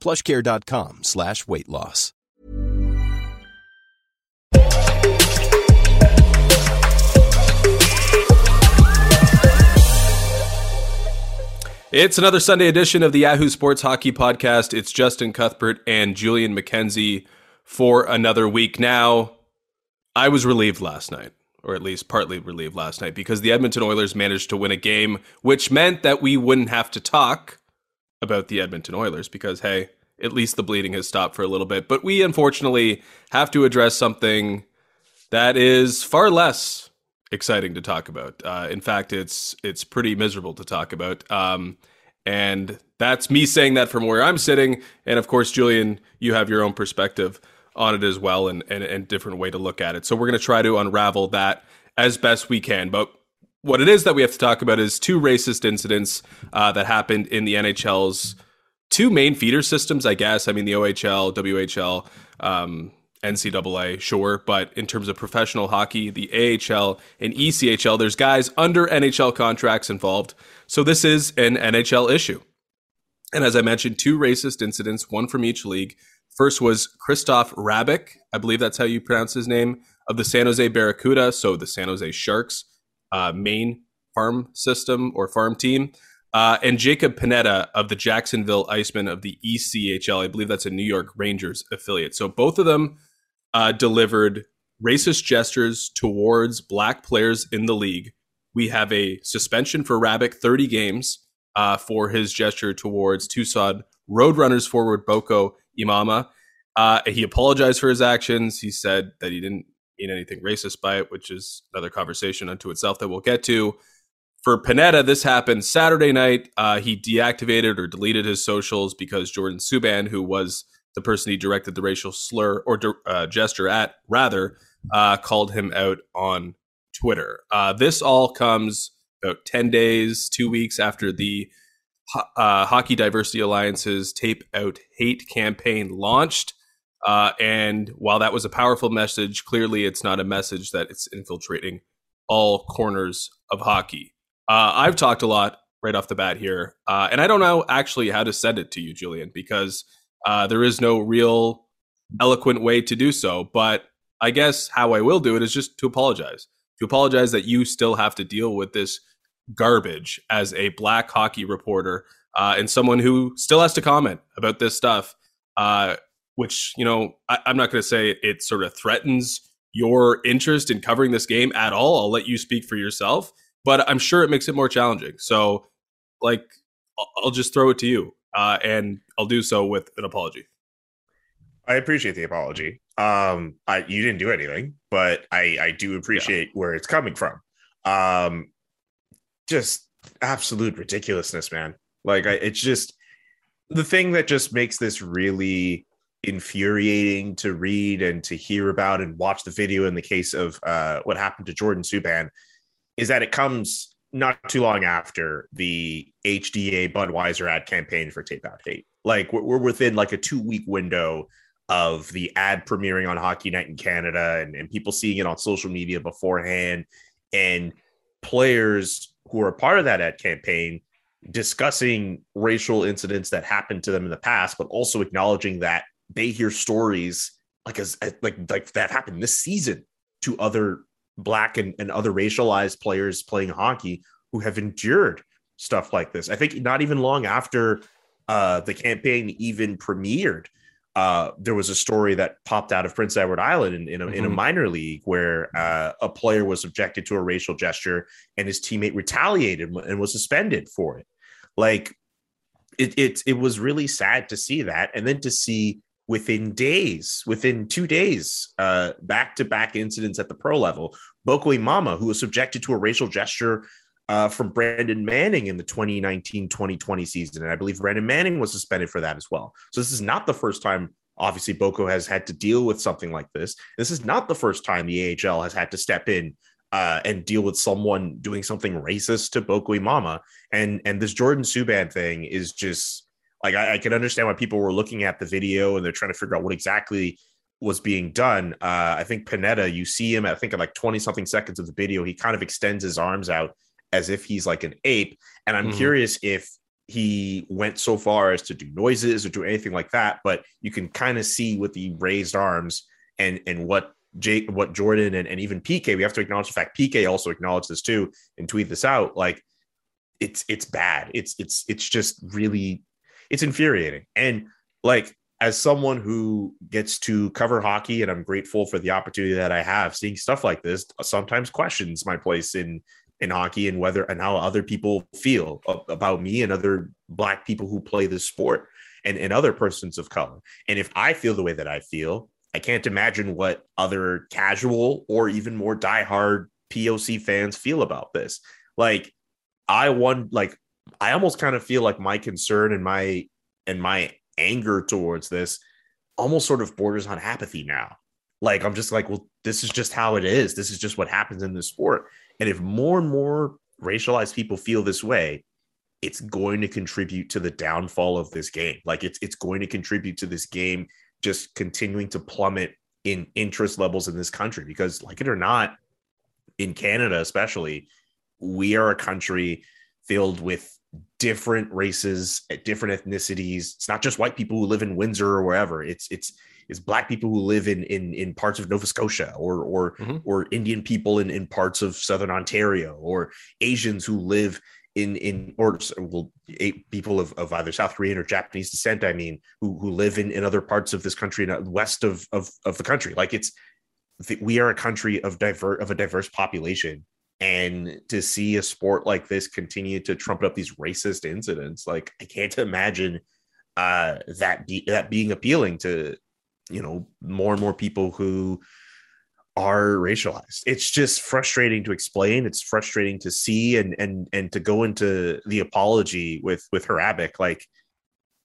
PlushCare.com/weight loss. It's another Sunday edition of the Yahoo Sports Hockey Podcast. It's Justin Cuthbert and Julian McKenzie for another week now. I was relieved last night, or at least partly relieved last night, because the Edmonton Oilers managed to win a game, which meant that we wouldn't have to talk about the Edmonton Oilers, because, hey, at least the bleeding has stopped for a little bit. But we, unfortunately, have to address something that is far less exciting to talk about. In fact, it's pretty miserable to talk about. And that's me saying that from where I'm sitting. And, of course, Julian, you have your own perspective on it as well, and different way to look at it. So we're going to try to unravel that as best we can. But what it is that we have to talk about is two racist incidents that happened in the NHL's two main feeder systems, I guess. I mean, the OHL, WHL, NCAA, sure. But in terms of professional hockey, the AHL and ECHL, there's guys under NHL contracts involved. So this is an NHL issue. And as I mentioned, two racist incidents, one from each league. First was Christoph Rabick, I believe that's how you pronounce his name, of the San Jose Barracuda, so the San Jose Sharks. Main farm system or farm team, and Jacob Panetta of the Jacksonville Icemen of the ECHL. I believe that's a New York Rangers affiliate. So both of them delivered racist gestures towards black players in the league. We have a suspension for Rabick, 30 games for his gesture towards Tucson Roadrunners forward Boko Imama. He apologized for his actions. He said that he didn't mean anything racist by it, which is another conversation unto itself that we'll get to. For Panetta, this happened Saturday night. He deactivated or deleted his socials because Jordan Subban, who was the person he directed the racial slur or gesture at, rather, called him out on Twitter. This all comes about 10 days, 2 weeks after the Hockey Diversity Alliance's Tape Out Hate campaign launched. And while that was a powerful message, clearly it's not a message that it's infiltrating all corners of hockey. I've talked a lot right off the bat here, and I don't know actually how to send it to you, Julian, because there is no real eloquent way to do so. But I guess how I will do it is just to apologize. To apologize that you still have to deal with this garbage as a black hockey reporter and someone who still has to comment about this stuff. Which, you know, I'm not going to say it sort of threatens your interest in covering this game at all. I'll let you speak for yourself, but I'm sure it makes it more challenging. So, like, I'll just throw it to you, and I'll do so with an apology. I appreciate the apology. You didn't do anything, but I do appreciate where it's coming from. Just absolute ridiculousness, man. Like, it's just the thing that just makes this really infuriating to read and to hear about and watch the video in the case of what happened to Jordan Subban is that it comes not too long after the HDA Budweiser ad campaign for Tape Out Hate. Like, we're within like a 2-week window of the ad premiering on Hockey Night in Canada and people seeing it on social media beforehand, and players who are a part of that ad campaign discussing racial incidents that happened to them in the past, but also acknowledging that they hear stories like that happened this season to other black and other racialized players playing hockey who have endured stuff like this. I think not even long after the campaign even premiered, There was a story that popped out of Prince Edward Island in a minor league where a player was subjected to a racial gesture and his teammate retaliated and was suspended for it. Like, it was really sad to see that. And then to see within 2 days, back-to-back incidents at the pro level, Boko Imama, who was subjected to a racial gesture from Brandon Manning in the 2019-2020 season. And I believe Brandon Manning was suspended for that as well. So this is not the first time, obviously, Boko has had to deal with something like this. This is not the first time the AHL has had to step in and deal with someone doing something racist to Boko Imama. And this Jordan Subban thing is just, like, I can understand why people were looking at the video and they're trying to figure out what exactly was being done. I think Panetta, you see him, I think, at like 20-something seconds of the video, he kind of extends his arms out as if he's like an ape. And I'm curious if he went so far as to do noises or do anything like that, but you can kind of see with the raised arms and what Jordan and even PK, we have to acknowledge the fact PK also acknowledged this too and tweet this out. Like, it's bad. It's just really, it's infuriating. And like, as someone who gets to cover hockey, and I'm grateful for the opportunity that I have, seeing stuff like this sometimes questions my place in hockey and whether and how other people feel about me and other Black people who play this sport and other persons of color. And if I feel the way that I feel, I can't imagine what other casual or even more diehard POC fans feel about this. Like, I almost kind of feel like my concern and my anger towards this almost sort of borders on apathy now. Like, I'm just like, well, this is just how it is. This is just what happens in this sport. And if more and more racialized people feel this way, it's going to contribute to the downfall of this game. Like, it's going to contribute to this game just continuing to plummet in interest levels in this country. Because, like it or not, in Canada especially, we are a country filled with different races, different ethnicities. It's not just white people who live in Windsor or wherever. It's Black people who live in parts of Nova Scotia or Indian people in parts of Southern Ontario, or Asians who live people of either South Korean or Japanese descent, I mean, who live in other parts of this country and west of the country. Like, we are a country of a diverse population. And to see a sport like this continue to trumpet up these racist incidents, like, I can't imagine that being appealing to, more and more people who are racialized. It's just frustrating to explain. It's frustrating to see and to go into the apology with Rabick. Like,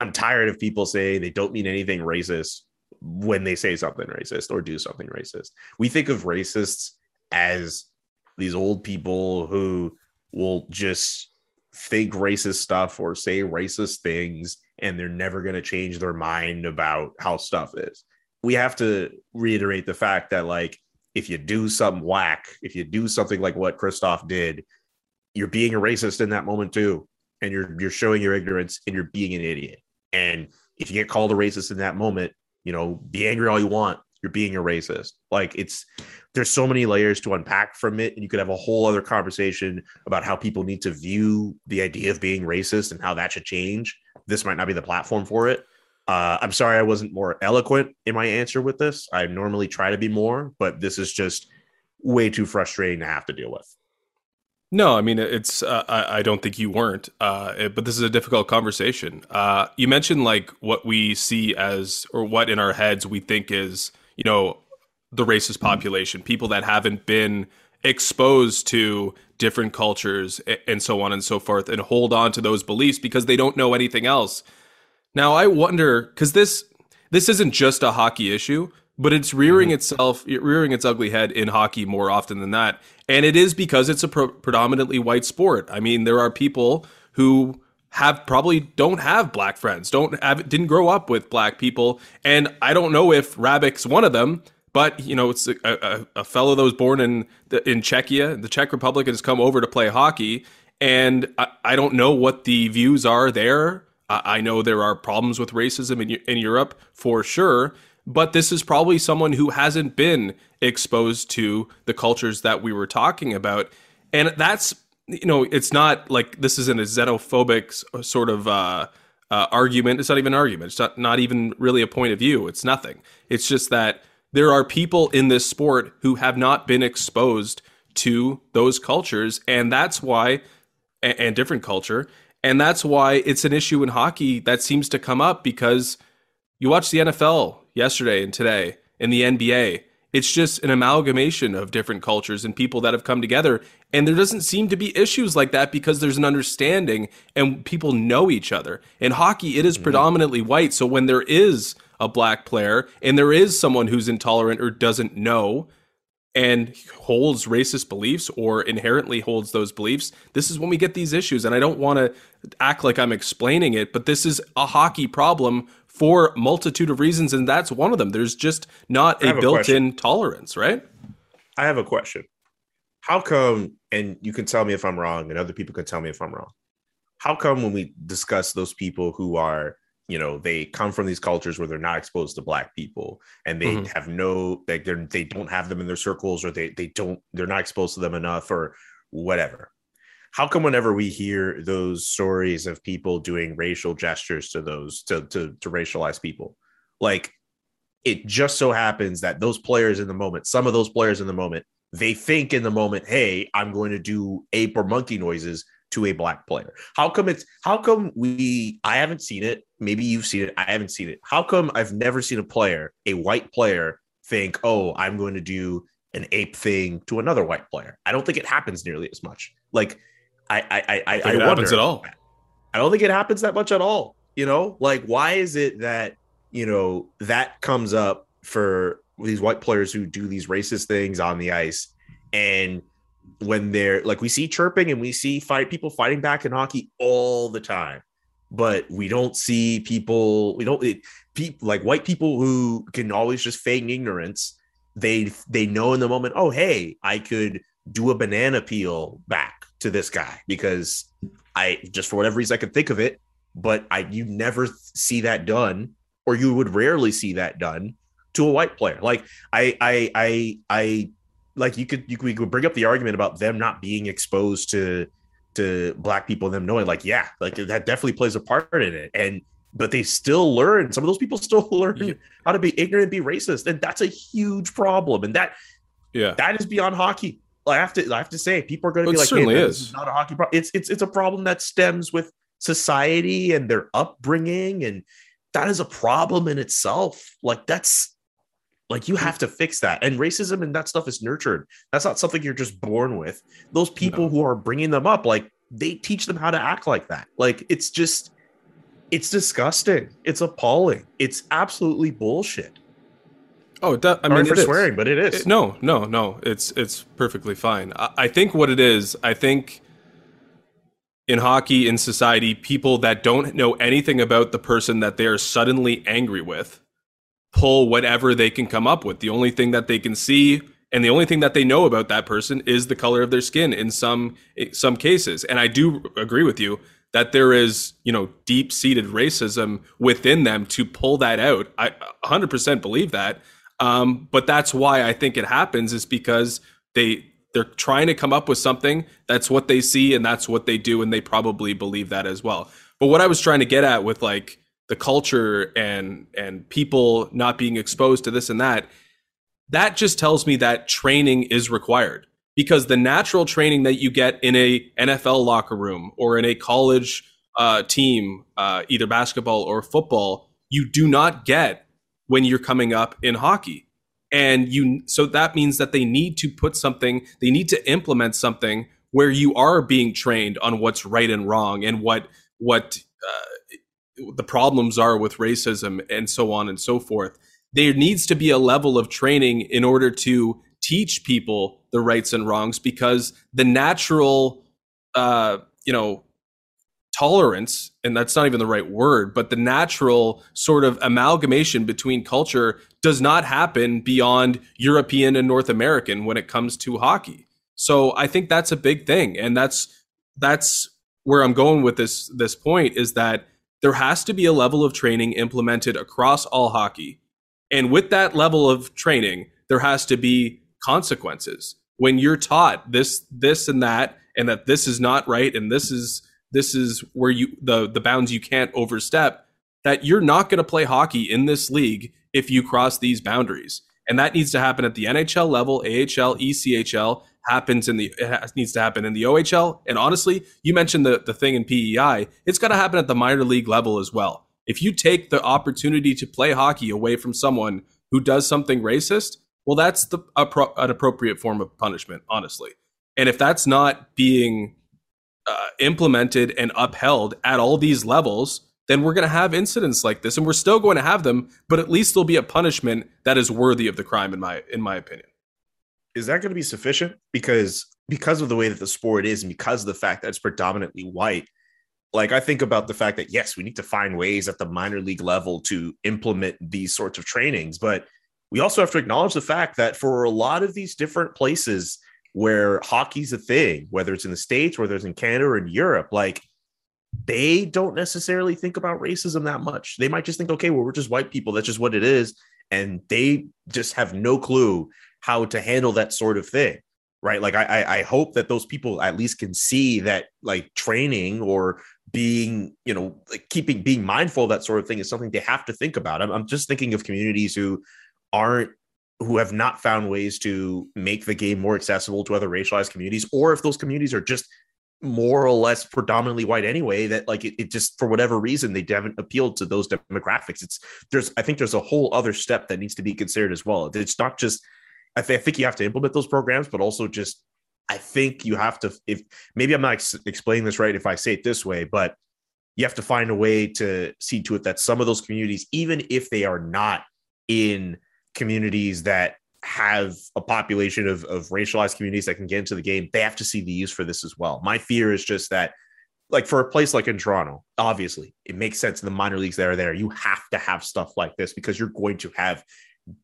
I'm tired of people saying they don't mean anything racist when they say something racist or do something racist. We think of racists as these old people who will just think racist stuff or say racist things, and they're never going to change their mind about how stuff is. We have to reiterate the fact that, like, if you do something whack, if you do something like what Christoph did, you're being a racist in that moment too. And you're showing your ignorance and you're being an idiot. And if you get called a racist in that moment, be angry all you want, you're being a racist. Like, there's so many layers to unpack from it. And you could have a whole other conversation about how people need to view the idea of being racist and how that should change. This might not be the platform for it. I'm sorry I wasn't more eloquent in my answer with this. I normally try to be more, but this is just way too frustrating to have to deal with. No, I mean, it's, I don't think you weren't, but this is a difficult conversation. You mentioned, like, what we see as, or what in our heads we think is, the racist population, people that haven't been exposed to different cultures and so on and so forth, and hold on to those beliefs because they don't know anything else. Now, I wonder, because this isn't just a hockey issue, but it's rearing its ugly head in hockey more often than that. And it is because it's a predominantly white sport. I mean, there are people who probably don't have Black friends, didn't grow up with Black people. And I don't know if Rabick's one of them, but, it's a fellow that was born in Czechia, the Czech Republic, and has come over to play hockey. And I don't know what the views are there. I know there are problems with racism in Europe for sure, but this is probably someone who hasn't been exposed to the cultures that we were talking about. And that's, it's not like this isn't a xenophobic sort of argument. It's not even an argument. It's not even really a point of view. It's nothing. It's just that there are people in this sport who have not been exposed to those cultures, and that's why, and different culture, and that's why it's an issue in hockey that seems to come up, because you watch the NFL yesterday and today, and the NBA. It's just an amalgamation of different cultures and people that have come together, and there doesn't seem to be issues like that because there's an understanding and people know each other. In hockey, it is predominantly white, so when there is a black player and there is someone who's intolerant or doesn't know and holds racist beliefs or inherently holds those beliefs, this is when we get these issues. And I don't want to act like I'm explaining it, but this is a hockey problem for a multitude of reasons, and that's one of them. There's just not a built-in tolerance, right? I have a question. How come, and you can tell me if I'm wrong, and other people can tell me if I'm wrong, how come when we discuss those people who are, you know, they come from these cultures where they're not exposed to black people, and they have no, like, they don't have them in their circles, or they're not exposed to them enough, or whatever. How come whenever we hear those stories of people doing racial gestures to those to racialize people, like, it just so happens that those players in the moment, some of those players in the moment, they think in the moment, hey, I'm going to do ape or monkey noises to a black player. I haven't seen it. Maybe you've seen it. I haven't seen it. How come I've never seen a white player think, oh, I'm going to do an ape thing to another white player? I don't think it happens nearly as much. Like, I wonder. Happens at all. I don't think it happens that much at all. You know, like, why is it that, you know, that comes up for these white players who do these racist things on the ice? And when they're like, we see chirping and we see people fighting back in hockey all the time, but we don't see people like white people who can always just feign ignorance. They know in the moment, oh, hey, I could do a banana peel back to this guy because I just, for whatever reason, I could think of it, but you never see that done, or you would rarely see that done to a white player. Like, like you could bring up the argument about them not being exposed to black people, and them knowing, like, yeah, like, that definitely plays a part in it. But they still learn. Some of those people still learn how to be ignorant and be racist. And that's a huge problem. And that is beyond hockey. I have to say, people are going to be like, hey, this is not a hockey problem. It's a problem that stems with society and their upbringing. And that is a problem in itself. Like, that's, like, you have to fix that. And racism and that stuff is nurtured. That's not something you're just born with. Those people who are bringing them up, like, they teach them how to act like that. Like, it's just, it's disgusting. It's appalling. It's absolutely bullshit. Oh, I mean, it's swearing, but it is. No. It's perfectly fine. I think what it is, I think in hockey, in society, people that don't know anything about the person that they are suddenly angry with pull whatever they can come up with. The only thing that they can see and the only thing that they know about that person is the color of their skin in some cases. And I do agree with you that there is, you know, deep-seated racism within them to pull that out. I 100% believe that. But that's why I think it happens, is because they're trying to come up with something. That's what they see and that's what they do, and they probably believe that as well. But what I was trying to get at with, like, the culture and people not being exposed to this and that just tells me that training is required, because the natural training that you get in a NFL locker room or in a college team, either basketball or football, you do not get when you're coming up in hockey. And so that means that they need to put something, they need to implement something where you are being trained on what's right and wrong and what the problems are with racism and so on and so forth. There needs to be a level of training in order to teach people the rights and wrongs, because the natural, tolerance, and that's not even the right word, but the natural sort of amalgamation between culture does not happen beyond European and North American when it comes to hockey. So I think that's a big thing. And that's where I'm going with this point, is that there has to be a level of training implemented across all hockey. And with that level of training, there has to be consequences. When you're taught this and that, and that this is not right, and this is this is where the bounds you can't overstep, that you're not going to play hockey in this league if you cross these boundaries. And that needs to happen at the NHL level, AHL, ECHL, needs to happen in the OHL. And honestly, you mentioned the thing in PEI, it's got to happen at the minor league level as well. If you take the opportunity to play hockey away from someone who does something racist, well, that's an appropriate form of punishment, honestly. And if that's not being implemented and upheld at all these levels, then we're going to have incidents like this, and we're still going to have them, but at least there'll be a punishment that is worthy of the crime, in my opinion. Is that going to be sufficient? Because of the way that the sport is, and because of the fact that it's predominantly white, like, I think about the fact that, yes, we need to find ways at the minor league level to implement these sorts of trainings, but we also have to acknowledge the fact that for a lot of these different places where hockey's a thing, whether it's in the States, whether it's in Canada or in Europe, like, they don't necessarily think about racism that much. They might just think, okay, well, we're just white people. That's just what it is. And they just have no clue how to handle that sort of thing, right? Like, I hope that those people at least can see that, like, training or being, you know, like, being mindful of that sort of thing is something they have to think about. I'm just thinking of communities who have not found ways to make the game more accessible to other racialized communities, or if those communities are just more or less predominantly white anyway, that, like, it just, for whatever reason, they haven't appealed to those demographics. I think there's a whole other step that needs to be considered as well. It's not just, I think you have to implement those programs, but also just, I think you have to, if maybe I'm not explaining this right, if I say it this way, but you have to find a way to see to it that some of those communities, even if they are not in communities that have a population of racialized communities that can get into the game, they have to see the use for this as well. My fear is just that, like, for a place like in Toronto, obviously it makes sense in the minor leagues that are there. You have to have stuff like this because you're going to have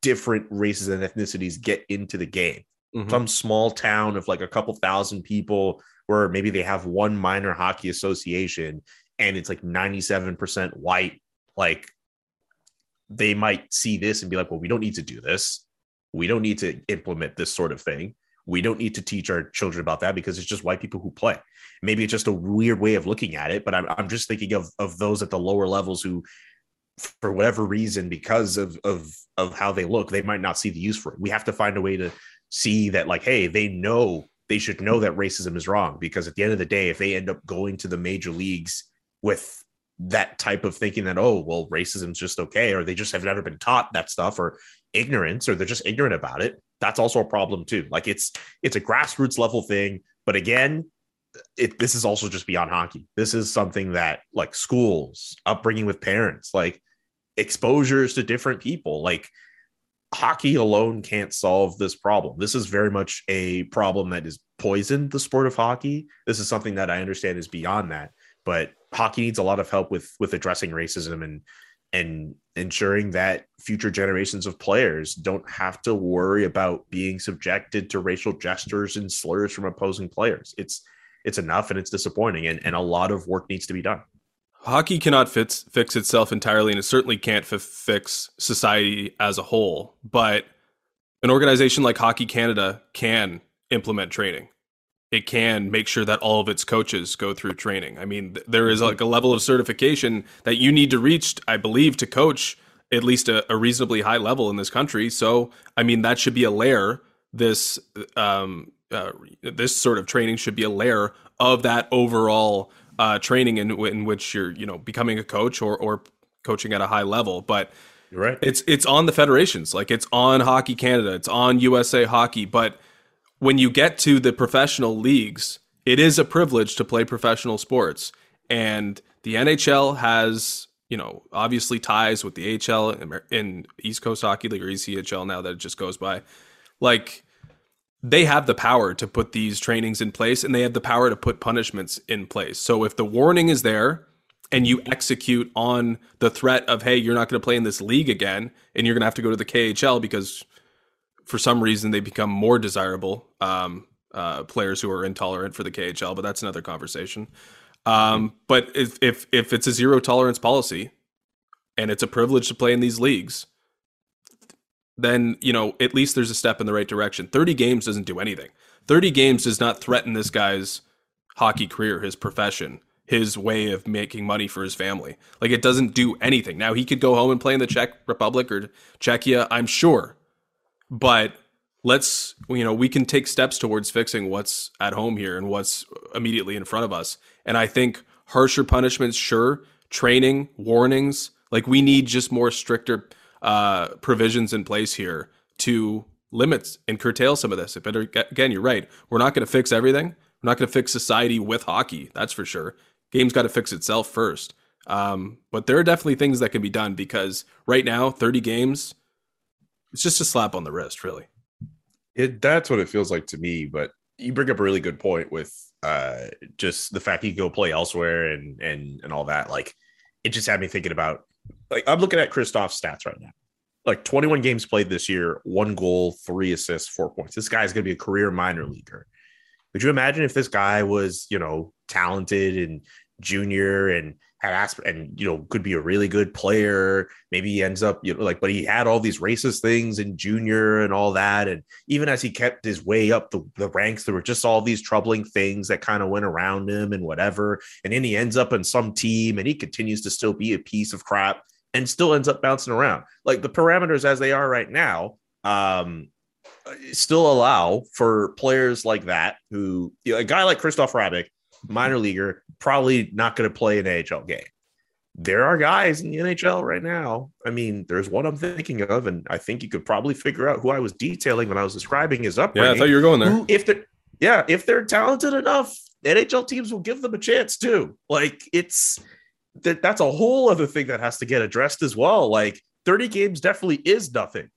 different races and ethnicities get into the game. Mm-hmm. Some small town of like a couple thousand people where maybe they have one minor hockey association and it's like 97% white, like, they might see this and be like, well, we don't need to do this. We don't need to implement this sort of thing. We don't need to teach our children about that because it's just white people who play. Maybe it's just a weird way of looking at it, but I'm just thinking of those at the lower levels who, for whatever reason, because of how they look, they might not see the use for it. We have to find a way to see that, like, hey, they should know that racism is wrong, because at the end of the day, if they end up going to the major leagues with that type of thinking that, oh, well, racism's just okay, or they just have never been taught that stuff, or ignorance, or they're just ignorant about it, that's also a problem too. Like, it's a grassroots level thing, but again, this is also just beyond hockey. This is something that, like, schools, upbringing with parents, like, exposures to different people, like, hockey alone can't solve this problem. This is very much a problem that has poisoned the sport of hockey. This is something that I understand is beyond that, but hockey needs a lot of help with addressing racism and ensuring that future generations of players don't have to worry about being subjected to racial gestures and slurs from opposing players. It's enough, and it's disappointing, and a lot of work needs to be done. Hockey cannot fix itself entirely, and it certainly can't fix society as a whole, but an organization like Hockey Canada can implement training. It can make sure that all of its coaches go through training. I mean, there is like a level of certification that you need to reach, I believe, to coach at least a reasonably high level in this country. So, I mean, that should be a layer. This sort of training should be a layer of that overall training in which you're, you know, becoming a coach or coaching at a high level. But you're right. It's on the federations, like, it's on Hockey Canada, it's on USA Hockey, but when you get to the professional leagues, it is a privilege to play professional sports. And the NHL has, you know, obviously ties with the AHL and East Coast Hockey League, or ECHL now that it just goes by. Like, they have the power to put these trainings in place, and they have the power to put punishments in place. So if the warning is there and you execute on the threat of, hey, you're not going to play in this league again, and you're going to have to go to the KHL because for some reason they become more desirable players who are intolerant for the KHL, but that's another conversation. But if it's a zero tolerance policy and it's a privilege to play in these leagues, then, you know, at least there's a step in the right direction. 30 games doesn't do anything. 30 games does not threaten this guy's hockey career, his profession. his way of making money for his family. Like, it doesn't do anything. Now, he could go home and play in the Czech Republic or Czechia, I'm sure. But let's, you know, we can take steps towards fixing what's at home here and what's immediately in front of us. And I think harsher punishments, sure, training, warnings. Like, we need just more stricter provisions in place here to limit and curtail some of this. But again, you're right. We're not going to fix everything. We're not going to fix society with hockey. That's for sure. Game's got to fix itself first. But there are definitely things that can be done, because right now, 30 games, it's just a slap on the wrist, really. That's what it feels like to me. But you bring up a really good point with just the fact you can go play elsewhere and all that. Like, it just had me thinking about, like, I'm looking at Christoph's stats right now. Like, 21 games played this year, 1 goal, 3 assists, 4 points. This guy's going to be a career minor leaguer. Could you imagine if this guy was, you know, talented and junior and had and, you know, could be a really good player? Maybe he ends up, you know, like, but he had all these racist things in junior and all that. And even as he kept his way up the ranks, there were just all these troubling things that kind of went around him and whatever. And then he ends up in some team and he continues to still be a piece of crap and still ends up bouncing around. Like, the parameters as they are right now, still allow for players like that, who, you know, a guy like Christoph Rabick, minor leaguer, probably not going to play an AHL game. There are guys in the NHL right now. I mean, there's one I'm thinking of, and I think you could probably figure out who I was detailing when I was describing his upbringing. Yeah, I thought you were going there. Who, if they're talented enough, NHL teams will give them a chance too. Like, that's a whole other thing that has to get addressed as well. Like, 30 games definitely is nothing.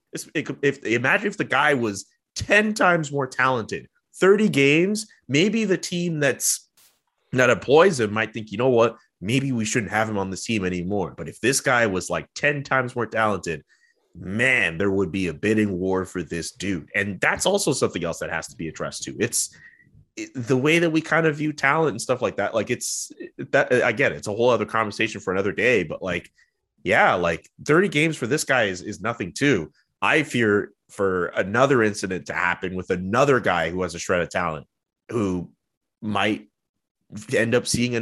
Imagine if the guy was 10 times more talented. 30 games, maybe the team that employs him might think, you know what, maybe we shouldn't have him on this team anymore. But if this guy was like 10 times more talented, man, there would be a bidding war for this dude. And that's also something else that has to be addressed too. It's the way that we kind of view talent and stuff like that. Like, I get it. It's a whole other conversation for another day, but like, yeah, like 30 games for this guy is nothing too. I fear for another incident to happen with another guy who has a shred of talent, who might end up being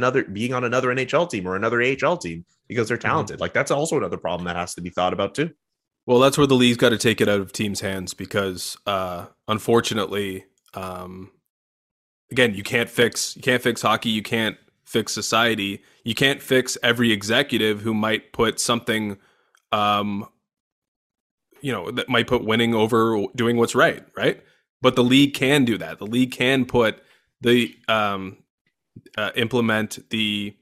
on another NHL team or another AHL team because they're talented. Mm-hmm. Like, that's also another problem that has to be thought about too. Well, that's where the league's got to take it out of teams' hands, because unfortunately, again, you can't fix hockey. You can't fix society. You can't fix every executive who might put something, that might put winning over doing what's right, right? But the league can do that. The league can put implement the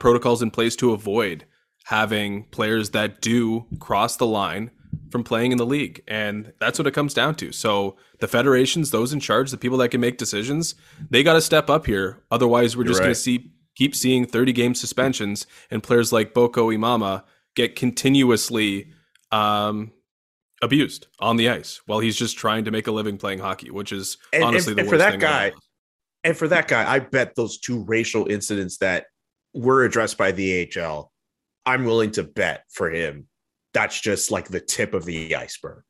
protocols in place to avoid having players that do cross the line from playing in the league. And that's what it comes down to. So the federations, those in charge, the people that can make decisions, they got to step up here. Otherwise, we're just going to keep seeing 30-game suspensions and players like Boko Imama get continuously abused on the ice while he's just trying to make a living playing hockey, which is honestly the worst thing. And for that guy, I bet those 2 racial incidents that were addressed by the AHL, I'm willing to bet for him, that's just like the tip of the iceberg.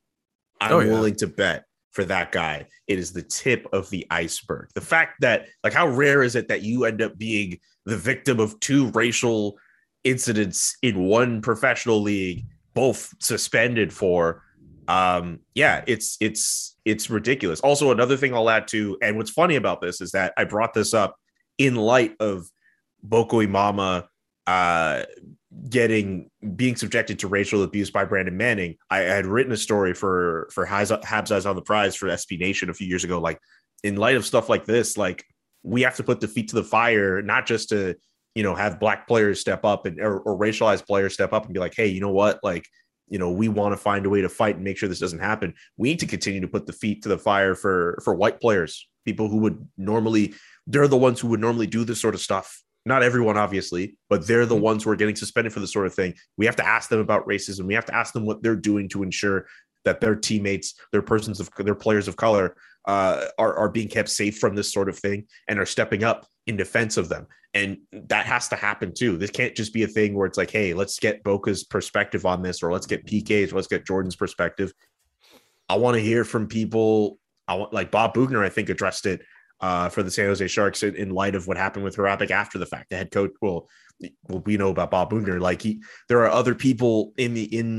I'm willing to bet for that guy, it is the tip of the iceberg. The fact that, like, how rare is it that you end up being the victim of 2 racial incidents in one professional league, both suspended for? It's ridiculous. Also, another thing I'll add to, and what's funny about this is that I brought this up in light of Boko Imama being subjected to racial abuse by Brandon Manning. I had written a story for Habs Eyes on the Prize for SB Nation a few years ago. Like, in light of stuff like this, like, we have to put the feet to the fire, not just to, you know, have black players step up or racialized players step up and be like, hey, you know what, like, you know, we want to find a way to fight and make sure this doesn't happen. We need to continue to put the feet to the fire for white players, people who would normally, they're the ones who would normally do this sort of stuff. Not everyone, obviously, but they're the ones who are getting suspended for this sort of thing. We have to ask them about racism. We have to ask them what they're doing to ensure that their teammates, their players of color are being kept safe from this sort of thing and are stepping up in defense of them. And that has to happen too. This can't just be a thing where it's like, hey, let's get Boca's perspective on this, or let's get PK's, let's get Jordan's perspective. I want to hear from people. I want, like, Bob Boughner, I think, addressed it for the San Jose Sharks in light of what happened with Rabick after the fact. The head coach, well, we know about Bob Boughner. Like there are other people in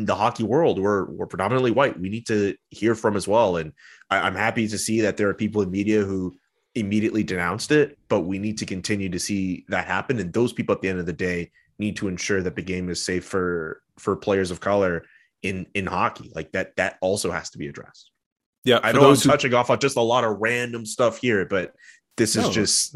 the hockey world who are predominantly white. We need to hear from as well. And I'm happy to see that there are people in media who immediately denounced it, but we need to continue to see that happen. And those people at the end of the day need to ensure that the game is safe for players of color in hockey. Like that also has to be addressed. Yeah, I know I'm touching off on just a lot of random stuff here, but this is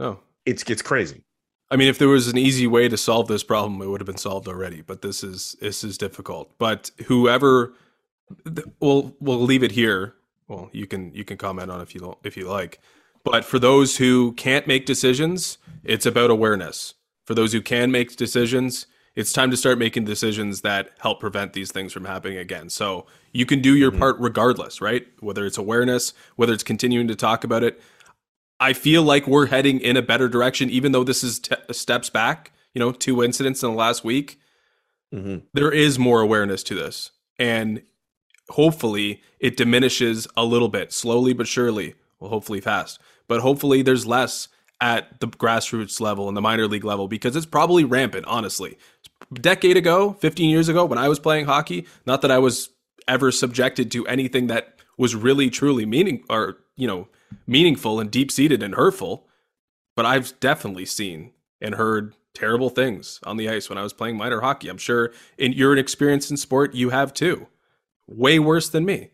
it's crazy. I mean, if there was an easy way to solve this problem, it would have been solved already. But this is difficult. But whoever, we'll leave it here. Well, you can comment on it if you like. But for those who can't make decisions, it's about awareness. For those who can make decisions, it's time to start making decisions that help prevent these things from happening again. So you can do your part regardless, right? Whether it's awareness, whether it's continuing to talk about it. I feel like we're heading in a better direction, even though this is steps back, 2 incidents in the last week. Mm-hmm. There is more awareness to this. And hopefully it diminishes a little bit, slowly but surely. Well, hopefully fast. But hopefully there's less at the grassroots level and the minor league level, because it's probably rampant, honestly. A decade ago, 15 years ago, when I was playing hockey, not that I was ever subjected to anything that was really truly meaningful and deep-seated and hurtful, but I've definitely seen and heard terrible things on the ice when I was playing minor hockey. I'm sure you're an experienced in sport, you have too. Way worse than me.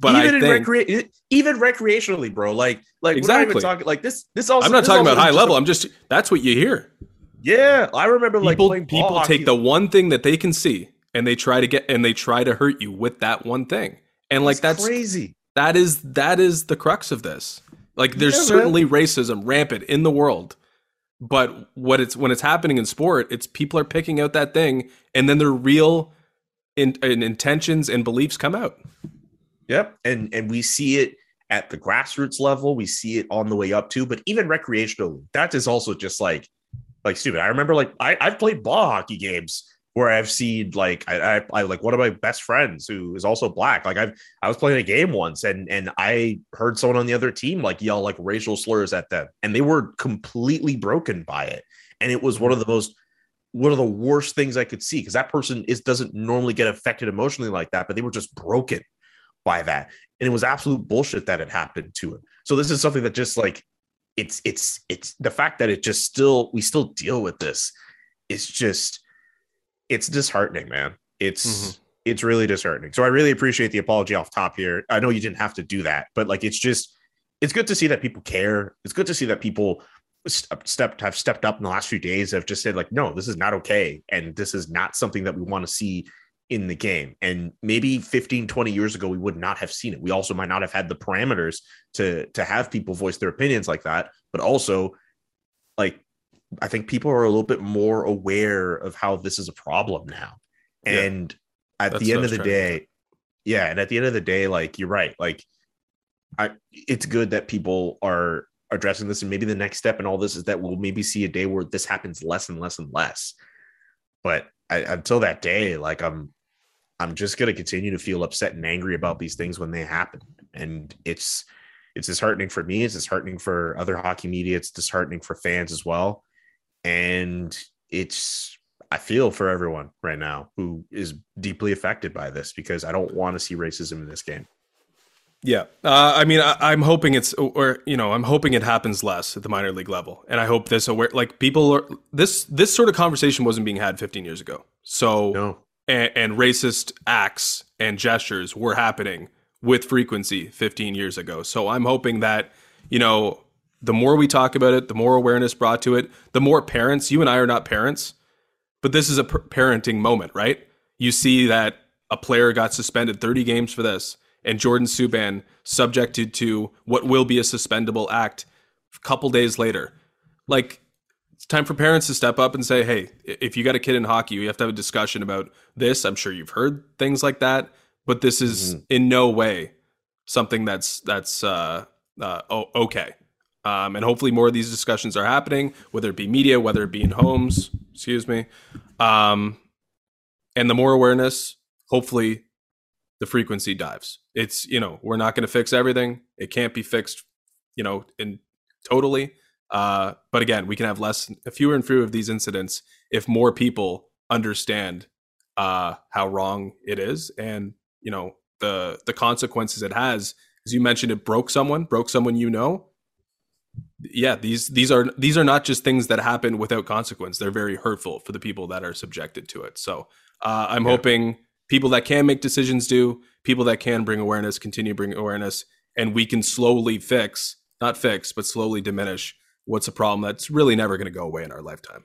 But even recreationally, bro, like exactly. We're not even talking like this. This also, I'm not talking about high level. I'm just, that's what you hear. Yeah, I remember people take the one thing that they can see and they try to hurt you with that one thing. And that's crazy. That is the crux of this. Like there's certainly racism rampant in the world, but when it's happening in sport, it's people are picking out that thing and then their real intentions and beliefs come out. Yep. And we see it at the grassroots level. We see it on the way up too, but even recreational, that is also just like stupid. I remember I've played ball hockey games where I've seen I like one of my best friends who is also black. Like I was playing a game once and I heard someone on the other team yell racial slurs at them and they were completely broken by it. And it was one of the worst things I could see, because that person doesn't normally get affected emotionally like that, but they were just broken by that, and it was absolute bullshit that it happened to him. So this is something that just it's the fact that it just we still deal with this. It's just, it's disheartening, man. It's it's really disheartening. So I really appreciate the apology off top here. I know you didn't have to do that, but it's good to see that people care. It's good to see that people have stepped up in the last few days, have just said no, this is not okay, and this is not something that we want to see in the game. And maybe 15-20 years ago we would not have seen it. We also might not have had the parameters to have people voice their opinions like that, but also I think people are a little bit more aware of how this is a problem now. And at the end of the day, you're right, it's good that people are addressing this, and maybe the next step in all this is that we'll maybe see a day where this happens less and less and less. But until that day, I'm just going to continue to feel upset and angry about these things when they happen. And it's disheartening for me. It's disheartening for other hockey media. It's disheartening for fans as well. And I feel for everyone right now who is deeply affected by this, because I don't want to see racism in this game. Yeah. I'm hoping I'm hoping it happens less at the minor league level. And I hope this sort of conversation wasn't being had 15 years ago. So, no. And racist acts and gestures were happening with frequency 15 years ago. So I'm hoping that, the more we talk about it, the more awareness brought to it, the more parents, you and I are not parents, but this is a parenting moment, right? You see that a player got suspended 30 games for this. And Jordan Subban subjected to what will be a suspendable act a couple days later. It's time for parents to step up and say, hey, if you got a kid in hockey, you have to have a discussion about this. I'm sure you've heard things like that, but this is in no way something that's okay. And hopefully more of these discussions are happening, whether it be media, whether it be in homes, and the more awareness, hopefully the frequency dives. We're not going to fix everything. It can't be fixed, in totally. But again, we can have fewer and fewer of these incidents if more people understand how wrong it is, and you know the consequences it has. As you mentioned, it broke someone. You know, yeah, these are not just things that happen without consequence. They're very hurtful for the people that are subjected to it. So I'm hoping people that can make decisions do, people that can bring awareness, continue bringing awareness, and we can slowly but slowly diminish what's a problem that's really never going to go away in our lifetime.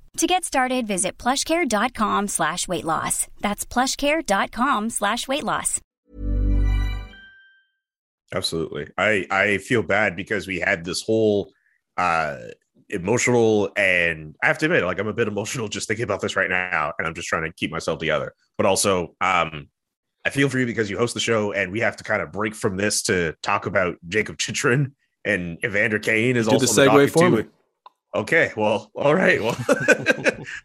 To get started, visit plushcare.com/weightloss. That's plushcare.com/weightloss. Absolutely. I feel bad because we had this whole emotional, and I have to admit, like, I'm a bit emotional just thinking about this right now, and I'm just trying to keep myself together. But also, I feel for you because you host the show, and we have to kind of break from this to talk about Jacob Chychrun, and Evander Kane is also the segue for me. Okay, well, all right. Well,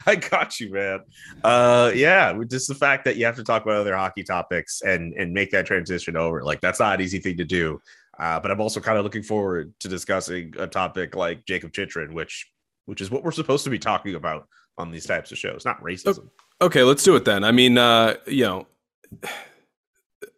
I got you, man. Yeah, just the fact that you have to talk about other hockey topics and make that transition over. Like, that's not an easy thing to do. But I'm also kind of looking forward to discussing a topic like Jacob Chychrun, which is what we're supposed to be talking about on these types of shows, not racism. Okay, let's do it then. I mean, you know,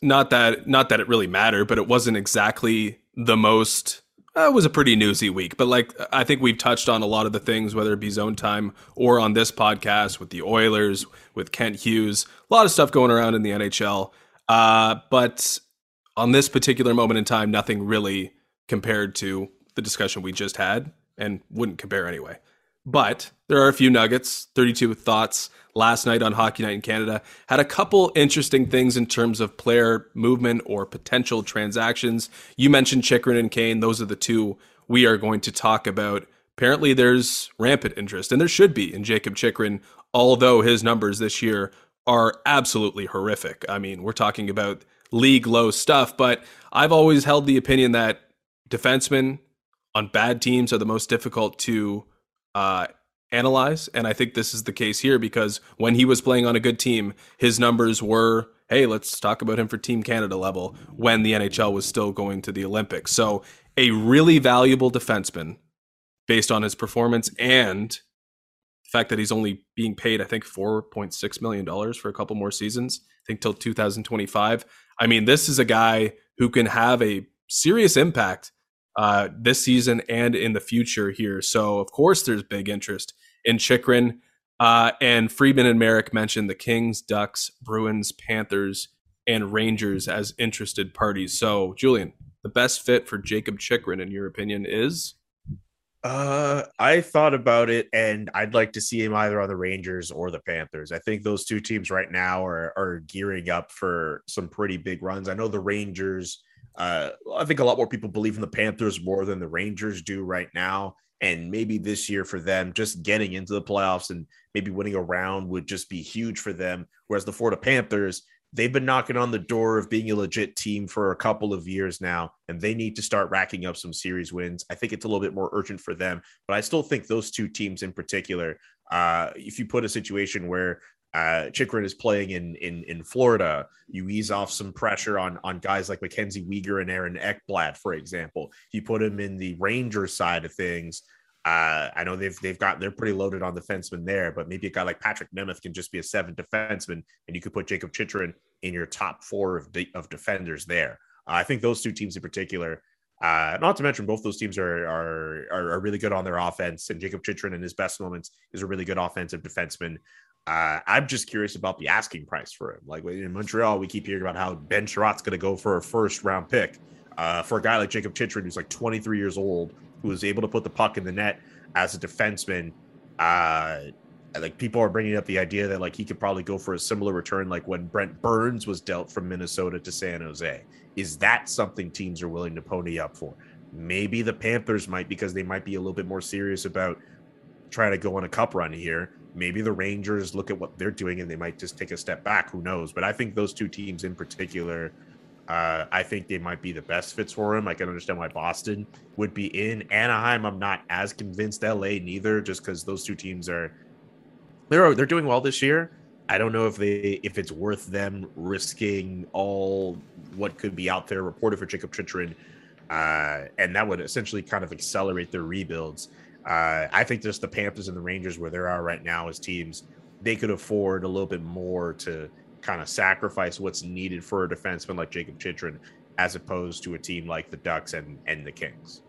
not that it really mattered, but it wasn't exactly the most... It was a pretty newsy week, but like I think we've touched on a lot of the things, whether it be Zone Time or on this podcast with the Oilers, with Kent Hughes, a lot of stuff going around in the NHL. But on this particular moment in time, nothing really compared to the discussion we just had, and wouldn't compare anyway. But there are a few nuggets. 32 thoughts last night on Hockey Night in Canada had a couple interesting things in terms of player movement or potential transactions. You mentioned Chychrun and Kane. Those are the two we are going to talk about. Apparently there's rampant interest, and there should be, in Jacob Chychrun, although his numbers this year are absolutely horrific. I mean, we're talking about league low stuff, but I've always held the opinion that defensemen on bad teams are the most difficult to analyze, and I think this is the case here, because when he was playing on a good team, his numbers were, hey, let's talk about him for Team Canada level, when the NHL was still going to the Olympics. So a really valuable defenseman based on his performance, and the fact that he's only being paid, I think, $4.6 million for a couple more seasons, I think till 2025. I mean, this is a guy who can have a serious impact this season and in the future here. So, of course, there's big interest in Chychrun. And Friedman and Merrick mentioned the Kings, Ducks, Bruins, Panthers, and Rangers as interested parties. So, Julian, the best fit for Jacob Chychrun, in your opinion, is? I thought about it, and I'd like to see him either on the Rangers or the Panthers. I think those two teams right now are gearing up for some pretty big runs. I know the Rangers... I think a lot more people believe in the Panthers more than the Rangers do right now. And maybe this year for them, just getting into the playoffs and maybe winning a round would just be huge for them. Whereas the Florida Panthers, they've been knocking on the door of being a legit team for a couple of years now, and they need to start racking up some series wins. I think it's a little bit more urgent for them, but I still think those two teams in particular, if you put a situation where Chychrun is playing in Florida, you ease off some pressure on guys like Mackenzie Weegar and Aaron Ekblad, for example. You put him in the Rangers side of things. I know they're pretty loaded on defensemen there, but maybe a guy like Patrick Nemeth can just be a 7 defenseman, and you could put Jacob Chychrun in your top 4 of defenders there. I think those two teams in particular Not to mention, both those teams are really good on their offense, and Jacob Chychrun in his best moments is a really good offensive defenseman. I'm just curious about the asking price for him. Like in Montreal, we keep hearing about how Ben Chirot's going to go for a first-round pick. For a guy like Jacob Chychrun, who's like 23 years old, who is able to put the puck in the net as a defenseman, like people are bringing up the idea that like he could probably go for a similar return, like when Brent Burns was dealt from Minnesota to San Jose. Is that something teams are willing to pony up for? Maybe the Panthers might, because they might be a little bit more serious about trying to go on a cup run here. Maybe the Rangers look at what they're doing and they might just take a step back. Who knows? But I think those two teams in particular, I think they might be the best fits for him. I can understand why Boston would be in. Anaheim, I'm not as convinced. LA, neither, just because those two teams are they're doing well this year. I don't know if it's worth them risking all what could be out there reported for Jacob Chychrun, and that would essentially kind of accelerate their rebuilds. I think just the Panthers and the Rangers, where they are right now as teams, they could afford a little bit more to kind of sacrifice what's needed for a defenseman like Jacob Chychrun, as opposed to a team like the Ducks and the Kings.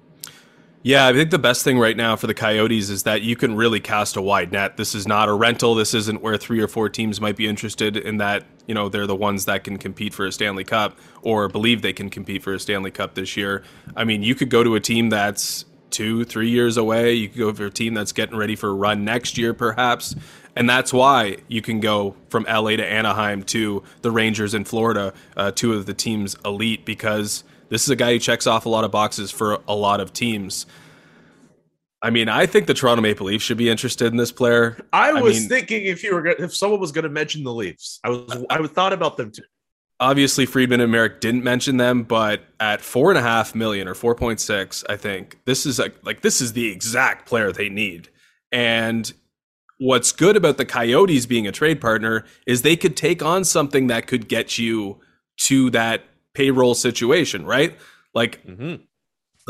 Yeah, I think the best thing right now for the Coyotes is that you can really cast a wide net. This is not a rental. This isn't where 3 or 4 teams might be interested in that, you know, they're the ones that can compete for a Stanley Cup or believe they can compete for a Stanley Cup this year. I mean, you could go to a team that's 2-3 years away. You could go for a team that's getting ready for a run next year, perhaps. And that's why you can go from LA to Anaheim to the Rangers in Florida, two of the team's elite, because this is a guy who checks off a lot of boxes for a lot of teams. I mean, I think the Toronto Maple Leafs should be interested in this player. I was thinking if someone was going to mention the Leafs, I thought about them too. Obviously, Friedman and Merrick didn't mention them, but at $4.5 million or 4.6, I think this is this is the exact player they need. And what's good about the Coyotes being a trade partner is they could take on something that could get you to that payroll situation, right? Like the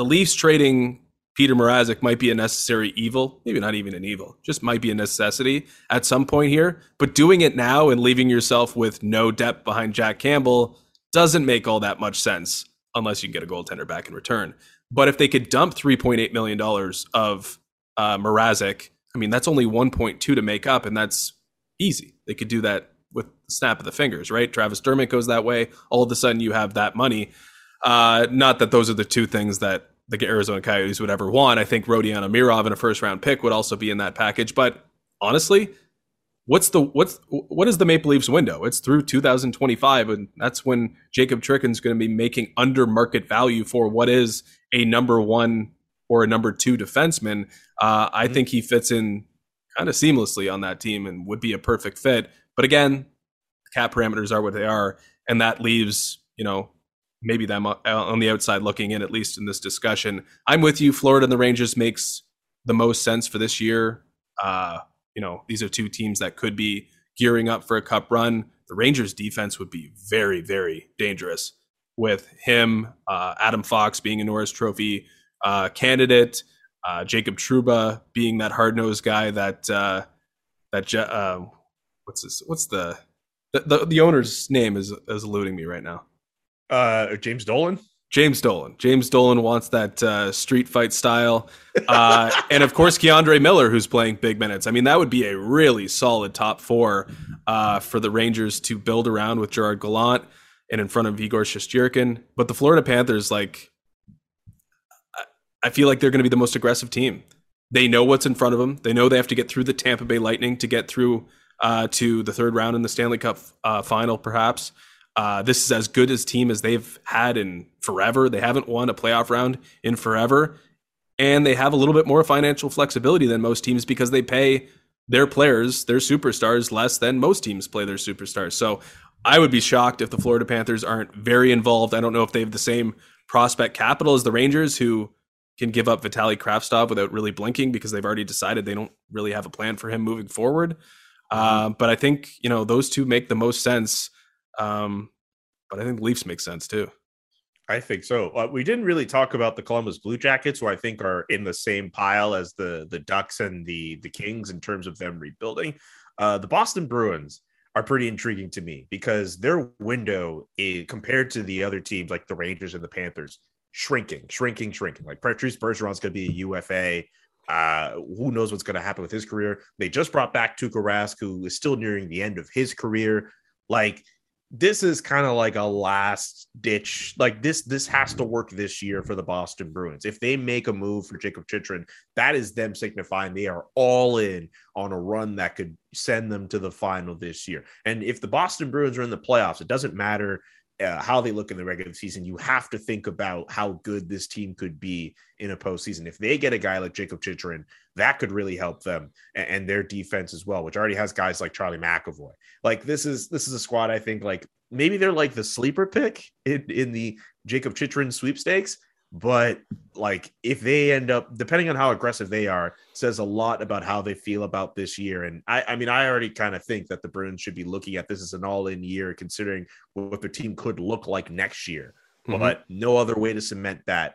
Leafs trading Peter Mrazek might be a necessary evil, maybe not even an evil, just might be a necessity at some point here. But doing it now and leaving yourself with no depth behind Jack Campbell doesn't make all that much sense unless you can get a goaltender back in return. But if they could dump $3.8 million of Mrazek, I mean, that's only 1.2 to make up, and that's easy. They could do that with the snap of the fingers, right? Travis Dermott goes that way. All of a sudden, you have that money. Not that those are the two things that the Arizona Coyotes would ever want. I think Rodion Amirov and a first-round pick would also be in that package. But honestly, what is the Maple Leafs window? It's through 2025, and that's when Jacob Chychrun's going to be making under-market value for what is a number one or a number two defenseman. I think he fits in kind of seamlessly on that team and would be a perfect fit. But again, cap parameters are what they are, and that leaves, you know, maybe them on the outside looking in, at least in this discussion. I'm with you. Florida and the Rangers makes the most sense for this year. You know, these are two teams that could be gearing up for a cup run. The Rangers defense would be very, very dangerous with him, Adam Fox being a Norris Trophy candidate, Jacob Trouba being that hard-nosed guy that, the owner's name is eluding me right now. James Dolan? James Dolan wants that street fight style. And of course, Keandre Miller, who's playing big minutes. I mean, that would be a really solid top four for the Rangers to build around with Gerard Gallant and in front of Igor Shesterkin. But the Florida Panthers, like, I feel like they're going to be the most aggressive team. They know what's in front of them. They know they have to get through the Tampa Bay Lightning to get through to the third round in the Stanley Cup final, perhaps. This is as good a team as they've had in forever. They haven't won a playoff round in forever. And they have a little bit more financial flexibility than most teams because they pay their players, their superstars, less than most teams pay their superstars. So I would be shocked if the Florida Panthers aren't very involved. I don't know if they have the same prospect capital as the Rangers, who can give up Vitaly Kravtsov without really blinking because they've already decided they don't really have a plan for him moving forward. But I think, you know, those two make the most sense. But I think the Leafs make sense too. I think so. We didn't really talk about the Columbus Blue Jackets, who I think are in the same pile as the Ducks and the Kings in terms of them rebuilding. The Boston Bruins are pretty intriguing to me because their window, compared to the other teams like the Rangers and the Panthers, shrinking. Like Patrice Bergeron's going to be a UFA. Who knows what's going to happen with his career? They just brought back Tuukka Rask, who is still nearing the end of his career. Like, this is kind of like a last ditch. Like, this has to work this year for the Boston Bruins. If they make a move for Jacob Chychrun, that is them signifying they are all in on a run that could send them to the final this year. And if the Boston Bruins are in the playoffs, it doesn't matter how they look in the regular season. You have to think about how good this team could be in a postseason. If they get a guy like Jacob Chychrun, that could really help them and their defense as well, which already has guys like Charlie McAvoy. Like, this is a squad, I think, like, maybe they're like the sleeper pick in the Jacob Chychrun sweepstakes. But like, if they end up, depending on how aggressive they are, says a lot about how they feel about this year. And I mean, I already kind of think that the Bruins should be looking at this as an all-in year, considering what their team could look like next year. Mm-hmm. But no other way to cement that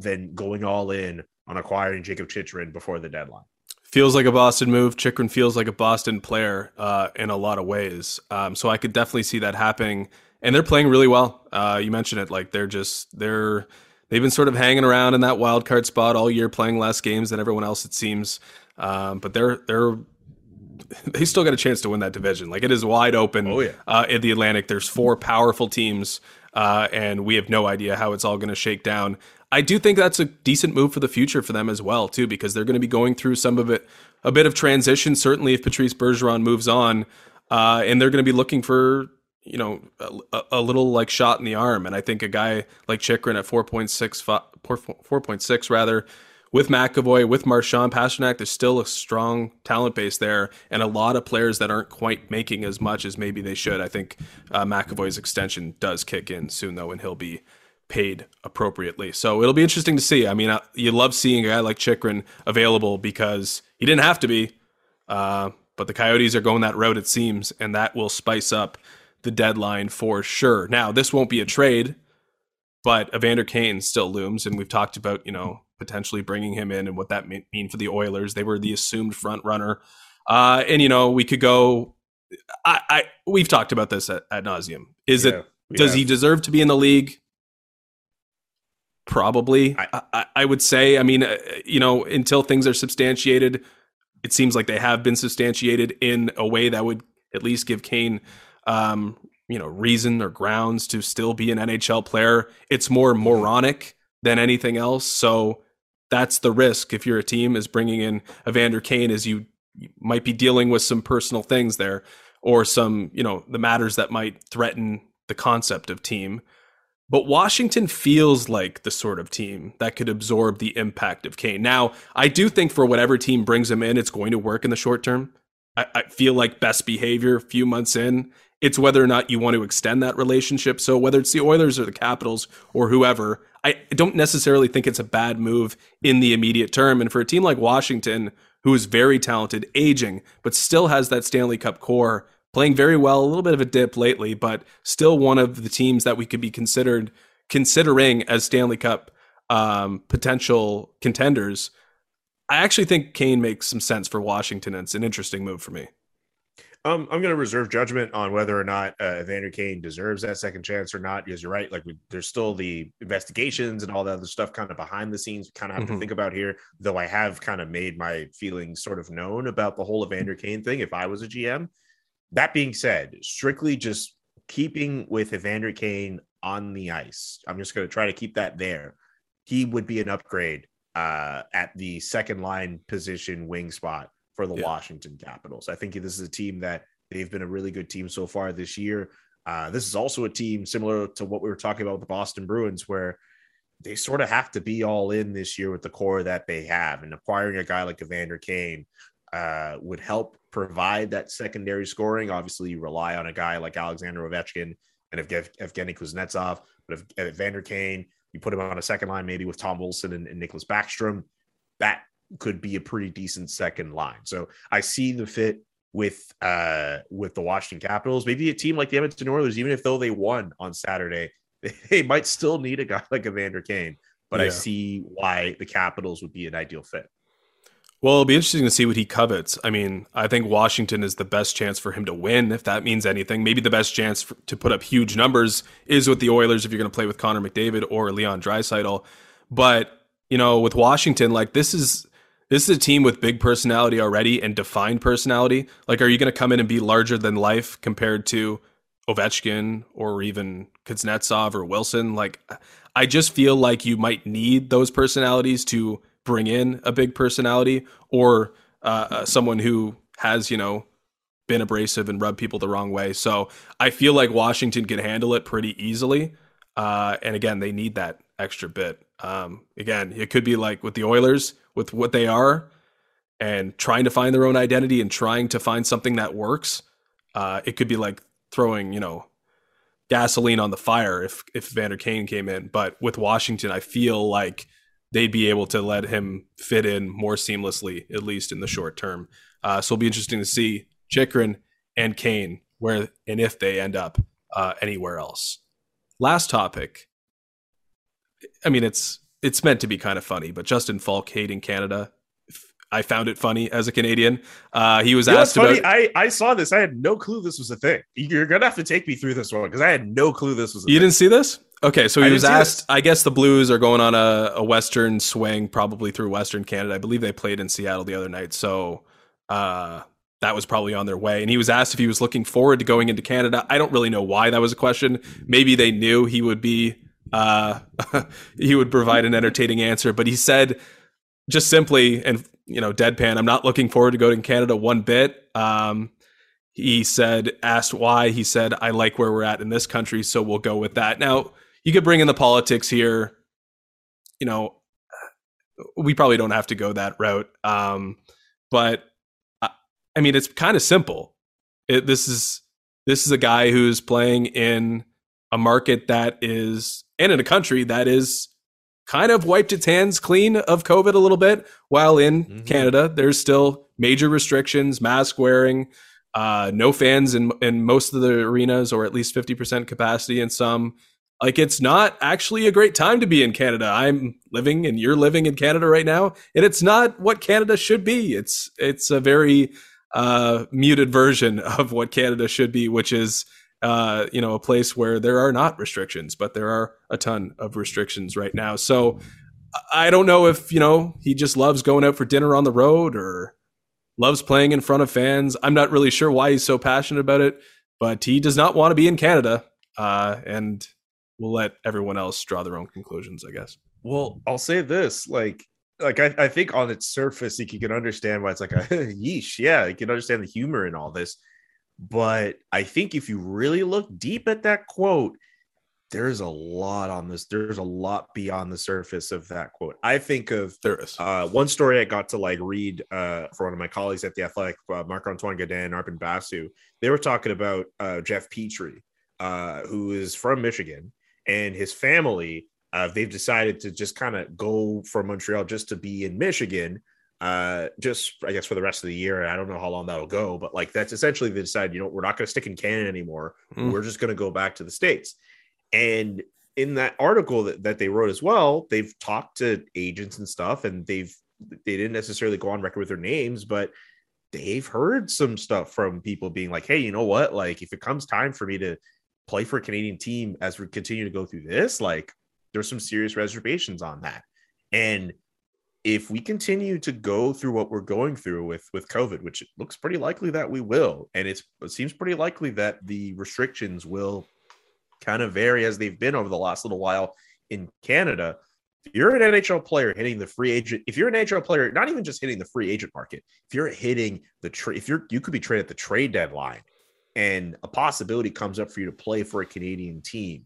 than going all in on acquiring Jacob Chychrun before the deadline. Feels like a Boston move. Chychrun feels like a Boston player in a lot of ways. So I could definitely see that happening. And they're playing really well. You mentioned it, like they've been sort of hanging around in that wild card spot all year, playing less games than everyone else, it seems. But they still got a chance to win that division. Like, it is wide open. Oh, yeah. In the Atlantic. There's four powerful teams, and we have no idea how it's all going to shake down. I do think that's a decent move for the future for them as well, too, because they're going to be going through a bit of transition, certainly if Patrice Bergeron moves on, and they're going to be looking for, you know, a little like shot in the arm. And I think a guy like Chychrun at 4.6 rather, with McAvoy, with Marchand, Pasternak, there's still a strong talent base there and a lot of players that aren't quite making as much as maybe they should. I think McAvoy's extension does kick in soon, though, and he'll be paid appropriately. So it'll be interesting to see. I mean, you love seeing a guy like Chychrun available because he didn't have to be, but the Coyotes are going that route, it seems, and that will spice up the deadline for sure. Now, this won't be a trade, but Evander Kane still looms, and we've talked about, you know, potentially bringing him in and what that may mean for the Oilers. They were the assumed front runner. And, you know, we could go, we've talked about this ad nauseum. Does he deserve to be in the league? Probably. I would say, I mean, you know, until things are substantiated, it seems like they have been substantiated in a way that would at least give Kane you know, reason or grounds to still be an NHL player. It's more moronic than anything else. So that's the risk. If you're a team is bringing in Evander Kane, as you might be dealing with some personal things there, or some, you know, the matters that might threaten the concept of team. But Washington feels like the sort of team that could absorb the impact of Kane. Now, I do think for whatever team brings him in, it's going to work in the short term. I feel like best behavior a few months in. It's whether or not you want to extend that relationship. So whether it's the Oilers or the Capitals or whoever, I don't necessarily think it's a bad move in the immediate term. And for a team like Washington, who is very talented, aging, but still has that Stanley Cup core, playing very well, a little bit of a dip lately, but still one of the teams that we could be considering as Stanley Cup potential contenders, I actually think Kane makes some sense for Washington. It's an interesting move for me. I'm going to reserve judgment on whether or not Evander Kane deserves that second chance or not, because you're right. Like, there's still the investigations and all that other stuff kind of behind the scenes we kind of have to think about here, though I have kind of made my feelings sort of known about the whole Evander Kane thing if I was a GM. That being said, strictly just keeping with Evander Kane on the ice, I'm just going to try to keep that there. He would be an upgrade at the second line position wing spot for the Washington Capitals. I think this is a team that they've been a really good team so far this year. This is also a team similar to what we were talking about with the Boston Bruins, where they sort of have to be all in this year with the core that they have, and acquiring a guy like Evander Kane would help provide that secondary scoring. Obviously, you rely on a guy like Alexander Ovechkin and Evgeny Kuznetsov, but if Evander Kane, you put him on a second line maybe with Tom Wilson and Nicholas Backstrom, that could be a pretty decent second line. So I see the fit with the Washington Capitals. Maybe a team like the Edmonton Oilers, even if though they won on Saturday, they might still need a guy like Evander Kane. But I see why the Capitals would be an ideal fit. Well, it'll be interesting to see what he covets. I mean, I think Washington is the best chance for him to win, if that means anything. Maybe the best chance to put up huge numbers is with the Oilers if you're going to play with Connor McDavid or Leon Draisaitl. But, you know, with Washington, like, this is a team with big personality already and defined personality. Like, are you going to come in and be larger than life compared to Ovechkin or even Kuznetsov or Wilson? Like, I just feel like you might need those personalities to bring in a big personality or someone who has, you know, been abrasive and rubbed people the wrong way. So I feel like Washington can handle it pretty easily. And again, they need that extra bit. Again, it could be like with the Oilers, with what they are and trying to find their own identity and trying to find something that works. It could be like throwing, you know, gasoline on the fire if Evander Kane came in. But with Washington, I feel like they'd be able to let him fit in more seamlessly, at least in the short term. So it'll be interesting to see Chychrun and Kane where and if they end up anywhere else. Last topic. I mean, it's meant to be kind of funny, but Justin Falk hating Canada. I found it funny as a Canadian. He was asked about... I saw this. I had no clue this was a thing. You're going to have to take me through this one because I had no clue this was a thing. You didn't see this? Okay, so he was asked, I guess the Blues are going on a Western swing, probably through Western Canada. I believe they played in Seattle the other night, so that was probably on their way. And he was asked if he was looking forward to going into Canada. I don't really know why that was a question. Maybe they knew he would be, he would provide an entertaining answer. But he said, just simply, and you know, deadpan, I'm not looking forward to going to Canada one bit. He said, asked why. He said, I like where we're at in this country, so we'll go with that. Now, you could bring in the politics here. You know, we probably don't have to go that route. But I mean, it's kind of simple. This is a guy who's playing in a market that is, and in a country that is kind of wiped its hands clean of COVID a little bit. While in Canada, there's still major restrictions, mask wearing, no fans in most of the arenas, or at least 50% capacity in some. Like, it's not actually a great time to be in Canada. I'm living and you're living in Canada right now, and it's not what Canada should be. It's a very muted version of what Canada should be, which is, you know, a place where there are not restrictions, but there are a ton of restrictions right now. So I don't know if, you know, he just loves going out for dinner on the road or loves playing in front of fans. I'm not really sure why he's so passionate about it, but he does not want to be in Canada. And we'll let everyone else draw their own conclusions, I guess. Well, I'll say this, I think on its surface, like, you can understand why it's like a yeesh. Yeah, you can understand the humor in all this. But I think if you really look deep at that quote, there's a lot on this. There's a lot beyond the surface of that quote. I think of one story I got to read for one of my colleagues at The Athletic, Marc-Antoine Gaudin and Arpan Basu. They were talking about Jeff Petrie, who is from Michigan. And his family, they've decided to just kind of go from Montreal just to be in Michigan, just, I guess, for the rest of the year. I don't know how long that'll go, but that's essentially they decided, you know, we're not going to stick in Canada anymore. We're just going to go back to the States. And in that article that they wrote as well, they've talked to agents and stuff, and they didn't necessarily go on record with their names, but they've heard some stuff from people being like, hey, you know what? If it comes time for me to play for a Canadian team as we continue to go through this, there's some serious reservations on that. And if we continue to go through what we're going through with COVID, which it looks pretty likely that we will, and it seems pretty likely that the restrictions will kind of vary as they've been over the last little while in Canada. If you're an NHL player hitting the free agent, if you're an NHL player, not even just hitting the free agent market, if you're hitting the trade, you could be traded at the trade deadline, and a possibility comes up for you to play for a Canadian team,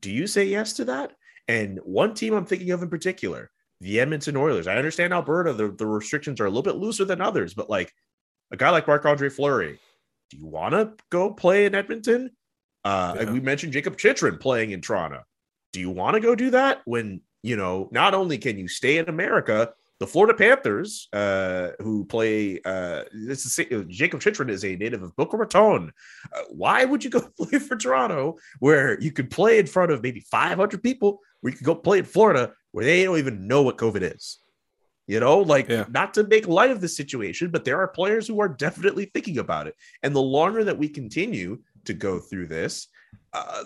do you say yes to that? And one team I'm thinking of in particular, the Edmonton Oilers. I understand Alberta, the restrictions are a little bit looser than others, but a guy like Marc-Andre Fleury, do you want to go play in Edmonton? And we mentioned Jacob Chychrun playing in Toronto. Do you want to go do that when, you know, not only can you stay in America, the Florida Panthers, who play, Jacob Chychrun is a native of Boca Raton. Why would you go play for Toronto, where you could play in front of maybe 500 people, where you could go play in Florida, where they don't even know what COVID is? You know, like, not to make light of the situation, but there are players who are definitely thinking about it. And the longer that we continue to go through this,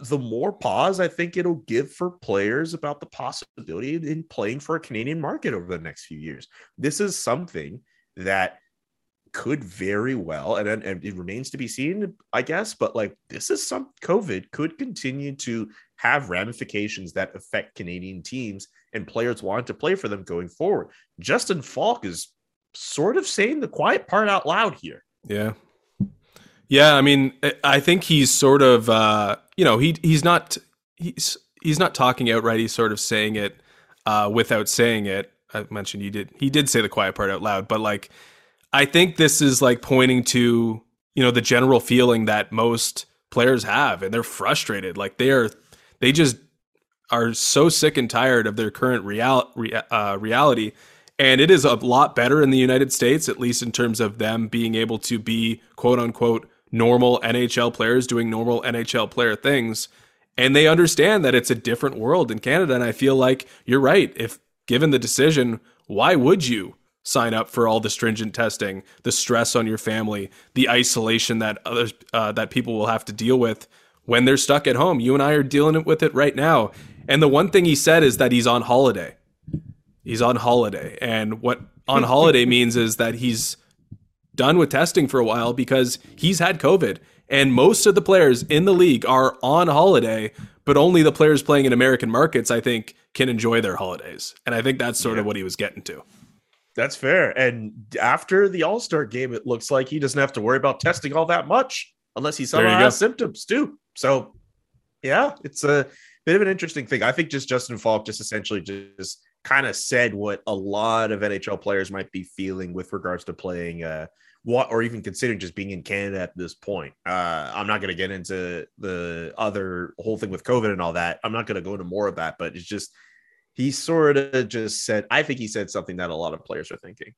the more pause I think it'll give for players about the possibility in playing for a Canadian market over the next few years. This is something that could very well, and it remains to be seen, I guess, but like, this is some COVID could continue to have ramifications that affect Canadian teams and players want to play for them going forward. Justin Falk is sort of saying the quiet part out loud here. Yeah. Yeah. I mean, I think he's sort of, you know, he's not talking outright. He's sort of saying it without saying it. I mentioned he did say the quiet part out loud, but like, I think this is like pointing to, you know, the general feeling that most players have, and they're frustrated. Like they just are so sick and tired of their current reality. And it is a lot better in the United States, at least in terms of them being able to be quote unquote normal NHL players doing normal NHL player things. And they understand that it's a different world in Canada. And I feel like you're right. If given the decision, why would you sign up for all the stringent testing, the stress on your family, the isolation that others, that people will have to deal with when they're stuck at home? You and I are dealing with it right now. And the one thing he said is that he's on holiday. He's on holiday. And what on holiday means is that he's done with testing for a while because he's had COVID. And most of the players in the league are on holiday, but only the players playing in American markets, I think, can enjoy their holidays. And I think that's sort of what he was getting to. That's fair. And after the All-Star game, it looks like he doesn't have to worry about testing all that much unless he somehow has symptoms too. So, yeah, it's a bit of an interesting thing. I think Justin Falk just essentially just kind of said what a lot of NHL players might be feeling with regards to playing or even considering just being in Canada at this point. I'm not going to get into the other whole thing with COVID and all that. I'm not going to go into more of that, but it's just – he sort of just said, I think he said something that a lot of players are thinking.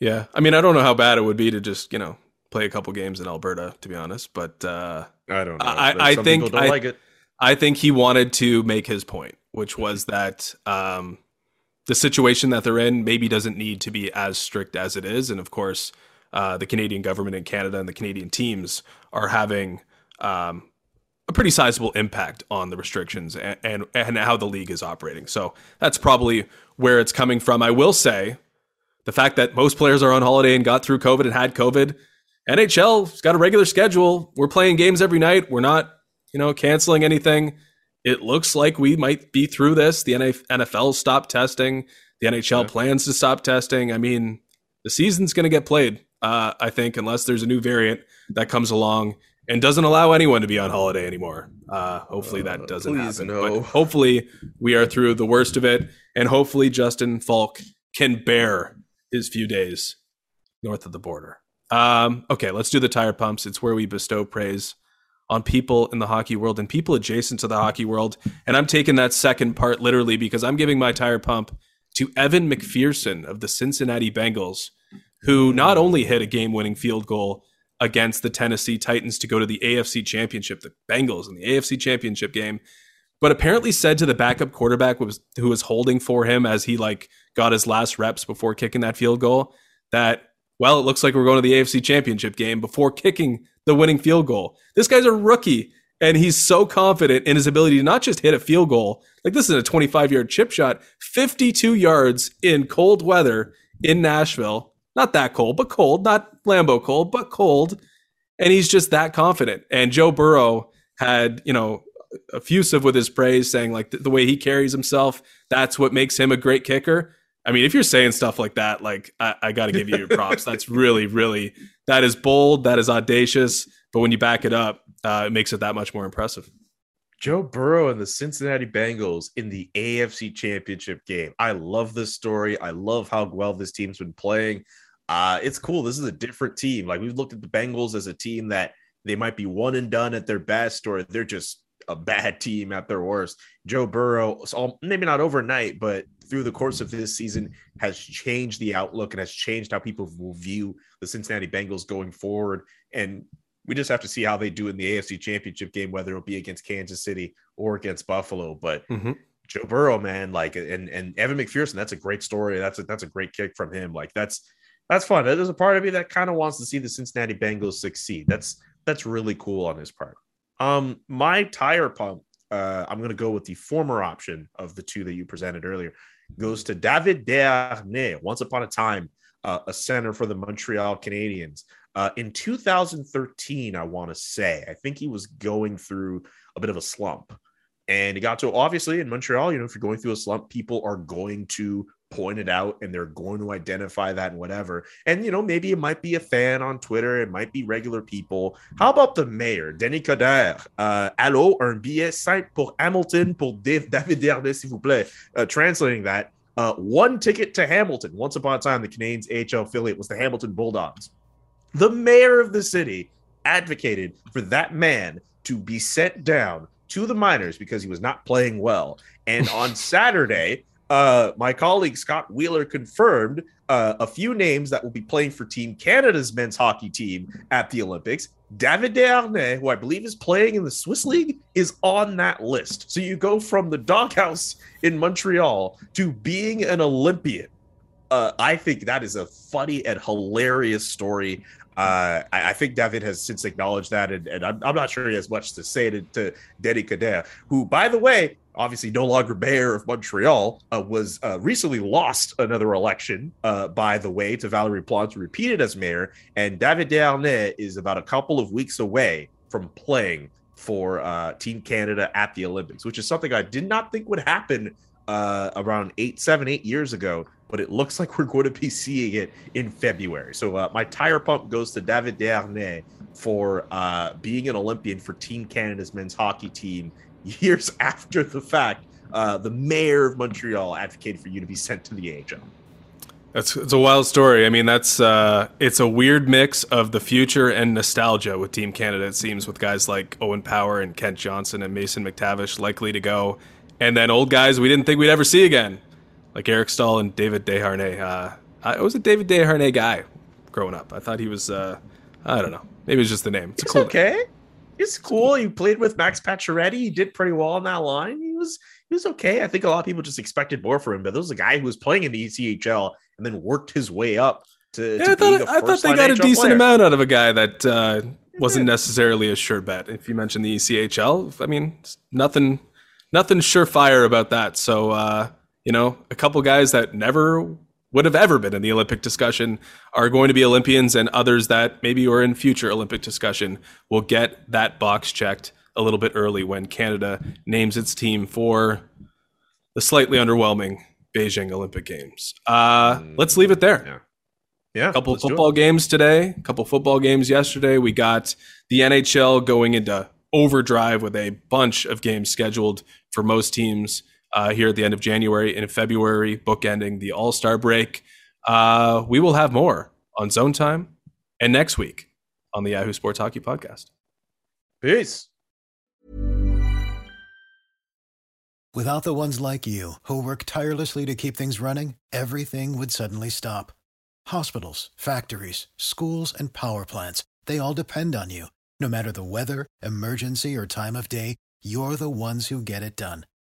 Yeah. I mean, I don't know how bad it would be to just, you know, play a couple games in Alberta, to be honest, but I don't know. I think he wanted to make his point, which was that the situation that they're in maybe doesn't need to be as strict as it is. And of course, the Canadian government in Canada and the Canadian teams are having a pretty sizable impact on the restrictions and how the league is operating. So that's probably where it's coming from. I will say the fact that most players are on holiday and got through COVID and had COVID, NHL's got a regular schedule. We're playing games every night. We're not, you know, canceling anything. It looks like we might be through this. The NFL stopped testing. The NHL plans to stop testing. I mean, the season's going to get played, I think, unless there's a new variant that comes along and doesn't allow anyone to be on holiday anymore. Hopefully that doesn't happen. No. But hopefully we are through the worst of it. And hopefully Justin Falk can bear his few days north of the border. Okay, let's do the tire pumps. It's where we bestow praise on people in the hockey world and people adjacent to the hockey world. And I'm taking that second part literally because I'm giving my tire pump to Evan McPherson of the Cincinnati Bengals, who not only hit a game-winning field goal against the Tennessee Titans to go to the AFC Championship, the Bengals in the AFC Championship game, but apparently said to the backup quarterback who was holding for him as he like got his last reps before kicking that field goal that, well, it looks like we're going to the AFC Championship game before kicking the winning field goal. This guy's a rookie, and he's so confident in his ability to not just hit a field goal, like this is a 25-yard chip shot, 52 yards in cold weather in Nashville. Not that cold, but cold. Not Lambeau cold, but cold. And he's just that confident. And Joe Burrow had, you know, effusive with his praise, saying like the way he carries himself, that's what makes him a great kicker. I mean, if you're saying stuff like that, like I got to give you your props. That's really, really, that is bold. That is audacious. But when you back it up, it makes it that much more impressive. Joe Burrow and the Cincinnati Bengals in the AFC Championship game. I love this story. I love how well this team's been playing. It's cool. This is a different team. Like, we've looked at the Bengals as a team that they might be one and done at their best, or they're just a bad team at their worst. Joe Burrow, so maybe not overnight, but through the course of this season has changed the outlook and has changed how people will view the Cincinnati Bengals going forward. And we just have to see how they do in the AFC Championship game, whether it'll be against Kansas City or against Buffalo. But Joe Burrow, man, like, and Evan McPherson, that's a great story. That's a great kick from him. Like, that's fun. There's a part of me that kind of wants to see the Cincinnati Bengals succeed. That's really cool on his part. My tire pump, I'm going to go with the former option of the two that you presented earlier, goes to David Desharnais, once upon a time, a center for the Montreal Canadiens. In 2013, I want to say, I think he was going through a bit of a slump. And it got to, obviously, in Montreal, you know, if you're going through a slump, people are going to point it out and they're going to identify that and whatever. And, you know, maybe it might be a fan on Twitter. It might be regular people. How about the mayor, Denis Coderre? Allô, un billet simple pour Hamilton pour David Desharnais, s'il vous plaît. Translating that, one ticket to Hamilton. Once upon a time, the Canadiens AHL affiliate was the Hamilton Bulldogs. The mayor of the city advocated for that man to be sent down to the minors because he was not playing well. And on Saturday, my colleague Scott Wheeler confirmed a few names that will be playing for Team Canada's men's hockey team at the Olympics. David Desharnais, who I believe is playing in the Swiss League, is on that list. So you go from the doghouse in Montreal to being an Olympian. I think that is a funny and hilarious story. I think David has since acknowledged that, and I'm not sure he has much to say to Denis Coderre, who, by the way, obviously no longer mayor of Montreal, was recently lost another election, by the way, to Valerie Plante, repeated as mayor, and David Desharnais is about a couple of weeks away from playing for Team Canada at the Olympics, which is something I did not think would happen around 8 years ago, but it looks like we're going to be seeing it in February. So my tire pump goes to David Desharnais for being an Olympian for Team Canada's men's hockey team years after the fact. The mayor of Montreal advocated for you to be sent to the AHL. It's a wild story. I mean, it's a weird mix of the future and nostalgia with Team Canada, it seems, with guys like Owen Power and Kent Johnson and Mason McTavish likely to go, and then old guys we didn't think we'd ever see again, like Eric Staal and David Desharnais. I was a David Desharnais guy growing up. I thought he was, I don't know, maybe it's just the name. It's cool okay. Name. It's cool. He played with Max Pacioretty. He did pretty well on that line. He was okay. I think a lot of people just expected more for him, but there was a guy who was playing in the ECHL and then worked his way up to. Yeah, I thought they got a decent amount out of a guy that wasn't necessarily a sure bet. If you mention the ECHL, I mean, nothing surefire about that. So. You know, a couple guys that never would have ever been in the Olympic discussion are going to be Olympians, and others that maybe are in future Olympic discussion will get that box checked a little bit early when Canada names its team for the slightly underwhelming Beijing Olympic Games. Let's leave it there. Yeah. Couple football games today, a couple football games yesterday. We got the NHL going into overdrive with a bunch of games scheduled for most teams. Here at the end of January and in February, bookending the All-Star break. We will have more on Zone Time and next week on the Yahoo Sports Hockey Podcast. Peace. Without the ones like you who work tirelessly to keep things running, everything would suddenly stop. Hospitals, factories, schools, and power plants, they all depend on you. No matter the weather, emergency, or time of day, you're the ones who get it done.